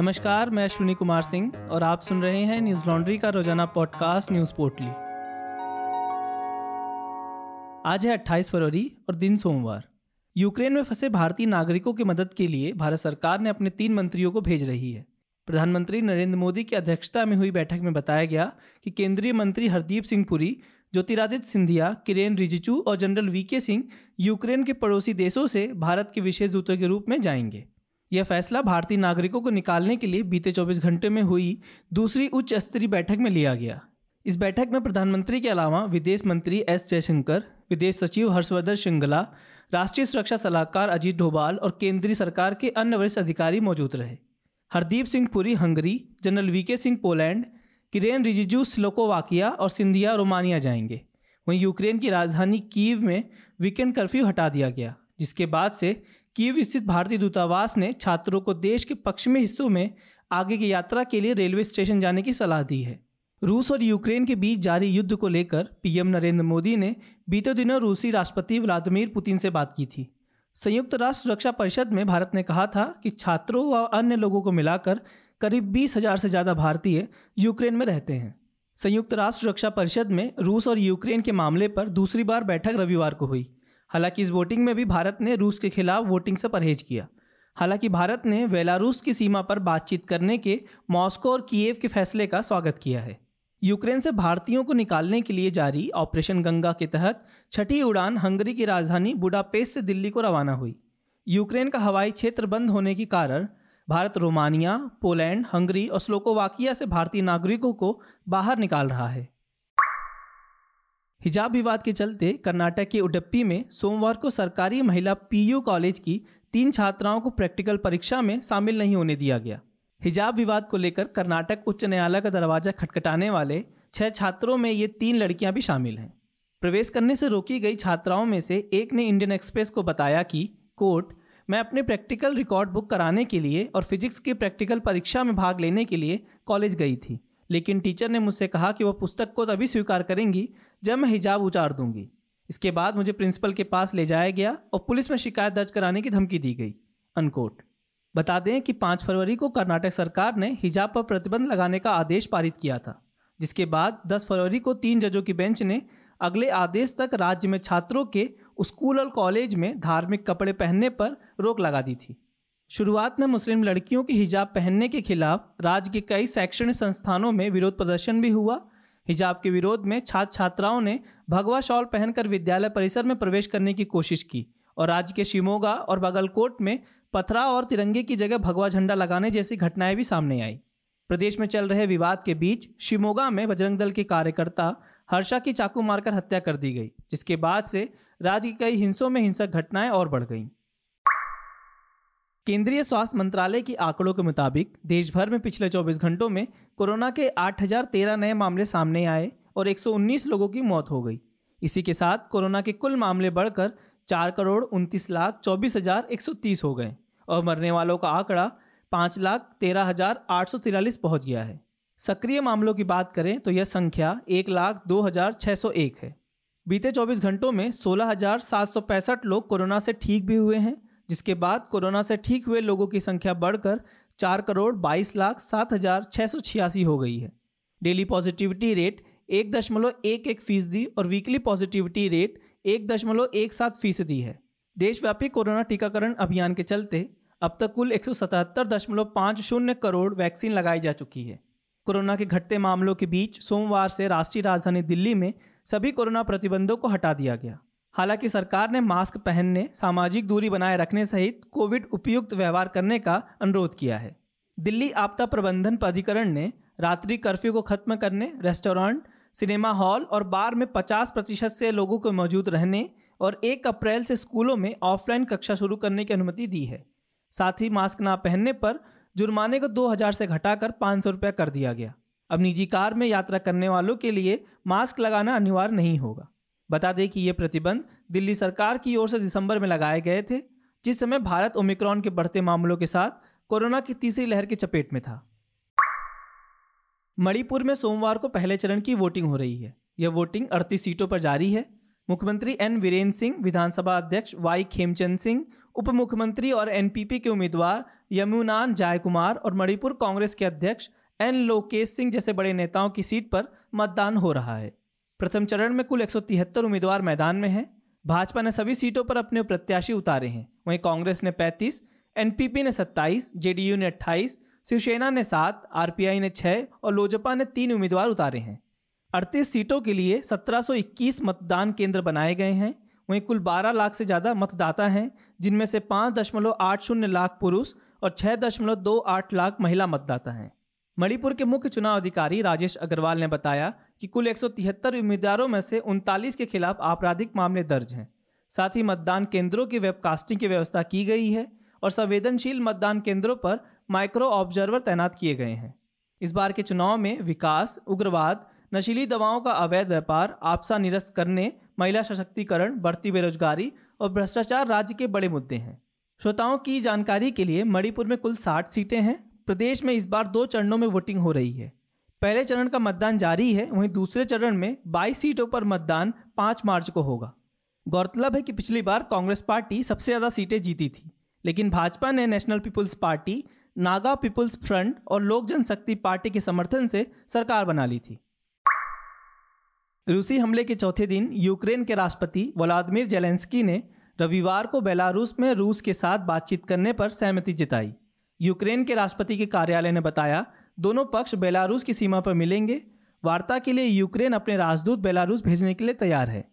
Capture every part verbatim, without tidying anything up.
नमस्कार, मैं अश्विनी कुमार सिंह और आप सुन रहे हैं न्यूज लॉन्ड्री का रोजाना पॉडकास्ट न्यूज पोर्टली। आज है अट्ठाईस फरवरी और दिन सोमवार। यूक्रेन में फंसे भारतीय नागरिकों की मदद के लिए भारत सरकार ने अपने तीन मंत्रियों को भेज रही है। प्रधानमंत्री नरेंद्र मोदी की अध्यक्षता में हुई बैठक में बताया गया कि केंद्रीय मंत्री हरदीप सिंह पुरी, ज्योतिरादित्य सिंधिया, किरेन रिजिजू और general V K Singh Ukraine के पड़ोसी देशों से भारत के विशेष दूतों के रूप में जाएंगे। यह फैसला भारतीय नागरिकों को निकालने के लिए बीते चौबीस घंटे में हुई दूसरी उच्च स्तरीय बैठक में लिया गया। इस बैठक में प्रधानमंत्री के अलावा विदेश मंत्री एस जयशंकर, विदेश सचिव हर्षवर्धन श्रृंगला, राष्ट्रीय सुरक्षा सलाहकार अजीत डोभाल और केंद्रीय सरकार के अन्य वरिष्ठ अधिकारी मौजूद रहे। Hardeep Singh Puri Hungary, general V K Singh Poland, Kiren Rijiju Slovakia और सिंधिया रोमानिया जाएंगे। वहीं यूक्रेन की राजधानी कीव में वीकेंड कर्फ्यू हटा दिया गया, जिसके बाद से कीव स्थित भारतीय दूतावास ने छात्रों को देश के पश्चिमी हिस्सों में आगे की यात्रा के लिए रेलवे स्टेशन जाने की सलाह दी है। रूस और यूक्रेन के बीच जारी युद्ध को लेकर पीएम नरेंद्र मोदी ने बीते दिनों रूसी राष्ट्रपति व्लादिमीर पुतिन से बात की थी। संयुक्त राष्ट्र सुरक्षा परिषद में भारत ने कहा था कि छात्रों व अन्य लोगों को मिलाकर करीब बीस हजार से ज़्यादा भारतीय यूक्रेन में रहते हैं। संयुक्त राष्ट्र सुरक्षा परिषद में रूस और यूक्रेन के मामले पर दूसरी बार बैठक रविवार को हुई। हालांकि इस वोटिंग में भी भारत ने रूस के खिलाफ वोटिंग से परहेज किया। हालांकि भारत ने बेलारूस की सीमा पर बातचीत करने के मॉस्को और कीव के फैसले का स्वागत किया है। यूक्रेन से भारतीयों को निकालने के लिए जारी ऑपरेशन गंगा के तहत छठी उड़ान हंगरी की राजधानी बुडापेस्ट से दिल्ली को रवाना हुई। यूक्रेन का हवाई क्षेत्र बंद होने के कारण भारत रोमानिया, पोलैंड, हंगरी और स्लोवाकिया से भारतीय नागरिकों को बाहर निकाल रहा है। हिजाब विवाद के चलते कर्नाटक के उडुपी में सोमवार को सरकारी महिला पीयू कॉलेज की तीन छात्राओं को प्रैक्टिकल परीक्षा में शामिल नहीं होने दिया गया। हिजाब विवाद को लेकर कर्नाटक उच्च न्यायालय का दरवाजा खटखटाने वाले छह छात्रों में ये तीन लड़कियां भी शामिल हैं। प्रवेश करने से रोकी गई छात्राओं में से एक ने इंडियन एक्सप्रेस को बताया कि कोर्ट, मैं अपने प्रैक्टिकल रिकॉर्ड बुक कराने के लिए और फिजिक्स की प्रैक्टिकल परीक्षा में भाग लेने के लिए कॉलेज गई थी, लेकिन टीचर ने मुझसे कहा कि वह पुस्तक को तभी स्वीकार करेंगी जब मैं हिजाब उतार दूंगी। इसके बाद मुझे प्रिंसिपल के पास ले जाया गया और पुलिस में शिकायत दर्ज कराने की धमकी दी गई, अनकोट। बता दें कि पाँच फरवरी को कर्नाटक सरकार ने हिजाब पर प्रतिबंध लगाने का आदेश पारित किया था, जिसके बाद दस फरवरी को तीन जजों की बेंच ने अगले आदेश तक राज्य में छात्रों के स्कूल और कॉलेज में धार्मिक कपड़े पहनने पर रोक लगा दी थी। शुरुआत में मुस्लिम लड़कियों के हिजाब पहनने के खिलाफ राज्य के कई शैक्षणिक संस्थानों में विरोध प्रदर्शन भी हुआ। हिजाब के विरोध में छात्र छात्राओं ने भगवा शॉल पहनकर विद्यालय परिसर में प्रवेश करने की कोशिश की और राज्य के शिमोगा और बागलकोट में पथराव और तिरंगे की जगह भगवा झंडा लगाने जैसी घटनाएं भी सामने आई। प्रदेश में चल रहे विवाद के बीच शिमोगा में बजरंग दल के कार्यकर्ता हर्षा की चाकू मारकर हत्या कर दी गई, जिसके बाद से राज्य के कई हिस्सों में हिंसक घटनाएं और बढ़ गईं। केंद्रीय स्वास्थ्य मंत्रालय के आंकड़ों के मुताबिक देश भर में पिछले चौबीस घंटों में कोरोना के आठ हज़ार तेरह नए मामले सामने आए और एक सौ उन्नीस लोगों की मौत हो गई। इसी के साथ कोरोना के कुल मामले बढ़कर चार करोड़ उनतीस लाख चौबीस हज़ार एक सौ तीस हो गए और मरने वालों का आंकड़ा पाँच लाख तेरह हज़ार आठ सौ तिरालीस पहुँच गया है। सक्रिय मामलों की बात करें तो यह संख्या एक लाख दो हज़ार छः सौ एक है। बीते चौबीस घंटों में सोलह हज़ार सात सौ पैंसठ लोग कोरोना से ठीक भी हुए हैं, जिसके बाद कोरोना से ठीक हुए लोगों की संख्या बढ़कर चार करोड़ बाईस लाख सात हज़ार छः सौ छियासी हो गई है। डेली पॉजिटिविटी रेट एक दशमलव एक एक फीसदी और वीकली पॉजिटिविटी रेट एक दशमलव एक सात फीसदी है। देशव्यापी कोरोना टीकाकरण अभियान के चलते अब तक कुल एक सौ सतहत्तर दशमलव पाँच शून्य करोड़ वैक्सीन लगाई जा चुकी है। कोरोना के घटते मामलों के बीच सोमवार से राष्ट्रीय राजधानी दिल्ली में सभी कोरोना प्रतिबंधों को हटा दिया गया। हालांकि सरकार ने मास्क पहनने, सामाजिक दूरी बनाए रखने सहित कोविड उपयुक्त व्यवहार करने का अनुरोध किया है। दिल्ली आपदा प्रबंधन प्राधिकरण ने रात्रि कर्फ्यू को खत्म करने, रेस्टोरेंट, सिनेमा हॉल और बार में पचास प्रतिशत से लोगों को मौजूद रहने और एक अप्रैल से स्कूलों में ऑफलाइन कक्षा शुरू करने की अनुमति दी है। साथ ही मास्क ना पहनने पर जुर्माने को दो हज़ार से घटाकर पाँच सौ रुपये कर दिया गया। अब निजी कार में यात्रा करने वालों के लिए मास्क लगाना अनिवार्य नहीं होगा। बता दें कि ये प्रतिबंध दिल्ली सरकार की ओर से दिसंबर में लगाए गए थे, जिस समय भारत ओमिक्रॉन के बढ़ते मामलों के साथ कोरोना की तीसरी लहर की चपेट में था। मणिपुर में सोमवार को पहले चरण की वोटिंग हो रही है। यह वोटिंग अड़तीस सीटों पर जारी है। मुख्यमंत्री एन वीरेन्द्र सिंह, विधानसभा अध्यक्ष वाई खेमचंद सिंह, उप मुख्यमंत्री और एनपीपी के उम्मीदवार यमुनान जायुमार और मणिपुर कांग्रेस के अध्यक्ष एन लोकेश सिंह जैसे बड़े नेताओं की सीट पर मतदान हो रहा है। प्रथम चरण में कुल एक सौ तिहत्तर उम्मीदवार मैदान में हैं। भाजपा ने सभी सीटों पर अपने प्रत्याशी उतारे हैं। वहीं कांग्रेस ने पैंतीस, एनपीपी ने सत्ताईस, जेडीयू ने अट्ठाईस, शिवसेना ने सात, आरपीआई ने छः और लोजपा ने तीन उम्मीदवार उतारे हैं। अड़तीस सीटों के लिए सत्रह सौ इक्कीस मतदान केंद्र बनाए गए हैं। वहीं कुल बारह लाख से ज़्यादा मतदाता हैं, जिनमें से पाँच दशमलव आठ शून्य लाख पुरुष और छह दशमलव दो आठ लाख महिला मतदाता हैं। मणिपुर के मुख्य चुनाव अधिकारी राजेश अग्रवाल ने बताया कि कुल एक सौ तिहत्तर उम्मीदवारों में से उनतालीस के खिलाफ आपराधिक मामले दर्ज हैं। साथ ही मतदान केंद्रों की वेबकास्टिंग की व्यवस्था की गई है और संवेदनशील मतदान केंद्रों पर माइक्रो ऑब्जर्वर तैनात किए गए हैं। इस बार के चुनाव में विकास, उग्रवाद, नशीली दवाओं का अवैध व्यापार, आपदा निरस्त करने, महिला सशक्तिकरण, बढ़ती बेरोजगारी और भ्रष्टाचार राज्य के बड़े मुद्दे हैं। श्रोताओं की जानकारी के लिए, मणिपुर में कुल साठ सीटें हैं। प्रदेश में इस बार दो चरणों में वोटिंग हो रही है। पहले चरण का मतदान जारी है। वहीं दूसरे चरण में बाईस सीटों पर मतदान पाँच मार्च को होगा। गौरतलब है कि पिछली बार कांग्रेस पार्टी सबसे ज़्यादा सीटें जीती थी, लेकिन भाजपा ने National People's Party, Naga People's Front और लोक जनशक्ति पार्टी के समर्थन से सरकार बना ली थी। रूसी हमले के चौथे दिन यूक्रेन के राष्ट्रपति व्लादिमीर ज़ेलेंस्की ने रविवार को बेलारूस में रूस के साथ बातचीत करने पर सहमति जताई। यूक्रेन के राष्ट्रपति के कार्यालय ने बताया, दोनों पक्ष बेलारूस की सीमा पर मिलेंगे। वार्ता के लिए यूक्रेन अपने राजदूत बेलारूस भेजने के लिए तैयार है।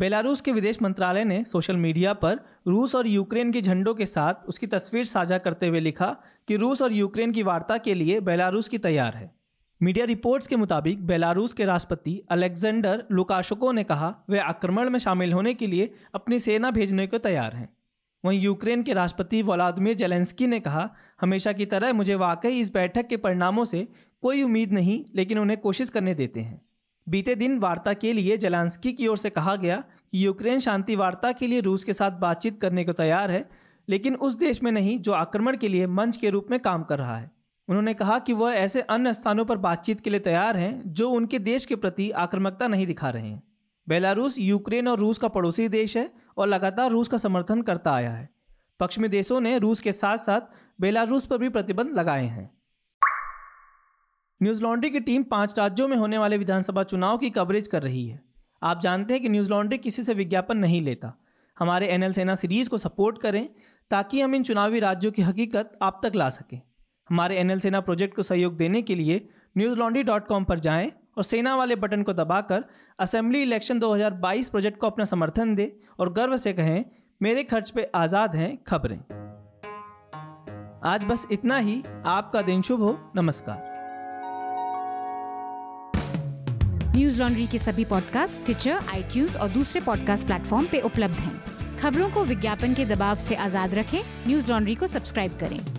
बेलारूस के विदेश मंत्रालय ने सोशल मीडिया पर रूस और यूक्रेन के झंडों के साथ उसकी तस्वीर साझा करते हुए लिखा कि रूस और यूक्रेन की वार्ता के लिए बेलारूस की तैयार है। मीडिया रिपोर्ट्स के मुताबिक बेलारूस के राष्ट्रपति अलेक्जेंडर लुकाशको ने कहा वे आक्रमण में शामिल होने के लिए अपनी सेना भेजने को तैयार हैं। वहीं यूक्रेन के राष्ट्रपति व्लादिमीर ज़ेलेंस्की ने कहा, हमेशा की तरह मुझे वाकई इस बैठक के परिणामों से कोई उम्मीद नहीं, लेकिन उन्हें कोशिश करने देते हैं। बीते दिन वार्ता के लिए ज़ेलेंस्की की ओर से कहा गया कि यूक्रेन शांति वार्ता के लिए रूस के साथ बातचीत करने को तैयार है, लेकिन उस देश में नहीं जो आक्रमण के लिए मंच के रूप में काम कर रहा है। उन्होंने कहा कि वह ऐसे अन्य स्थानों पर बातचीत के लिए तैयार हैं जो उनके देश के प्रति आक्रामकता नहीं दिखा रहे हैं। बेलारूस यूक्रेन और रूस का पड़ोसी देश है और लगातार रूस का समर्थन करता आया है। पश्चिमी देशों ने रूस के साथ साथ बेलारूस पर भी प्रतिबंध लगाए हैं। न्यूज लॉन्ड्री की टीम पांच राज्यों में होने वाले विधानसभा चुनाव की कवरेज कर रही है। आप जानते हैं कि न्यूज लॉन्ड्री किसी से विज्ञापन नहीं लेता। हमारे एन एल सेना सीरीज़ को सपोर्ट करें ताकि हम इन चुनावी राज्यों की हकीकत आप तक ला सकें। हमारे एन एल सेना प्रोजेक्ट को सहयोग देने के लिए न्यूज लॉन्ड्री डॉट कॉम पर जाएँ और सेना वाले बटन को दबाकर असेंबली इलेक्शन दो हज़ार बाईस प्रोजेक्ट को अपना समर्थन दें और गर्व से कहें, मेरे खर्च पे आज़ाद हैं खबरें। आज बस इतना ही। आपका दिन शुभ हो। नमस्कार। न्यूज लॉन्ड्री के सभी पॉडकास्ट टिचर, आईट्यूज और दूसरे पॉडकास्ट प्लेटफॉर्म पे उपलब्ध हैं। खबरों को विज्ञापन के दबाव से आज़ाद रखें। न्यूज लॉन्ड्री को सब्सक्राइब करें।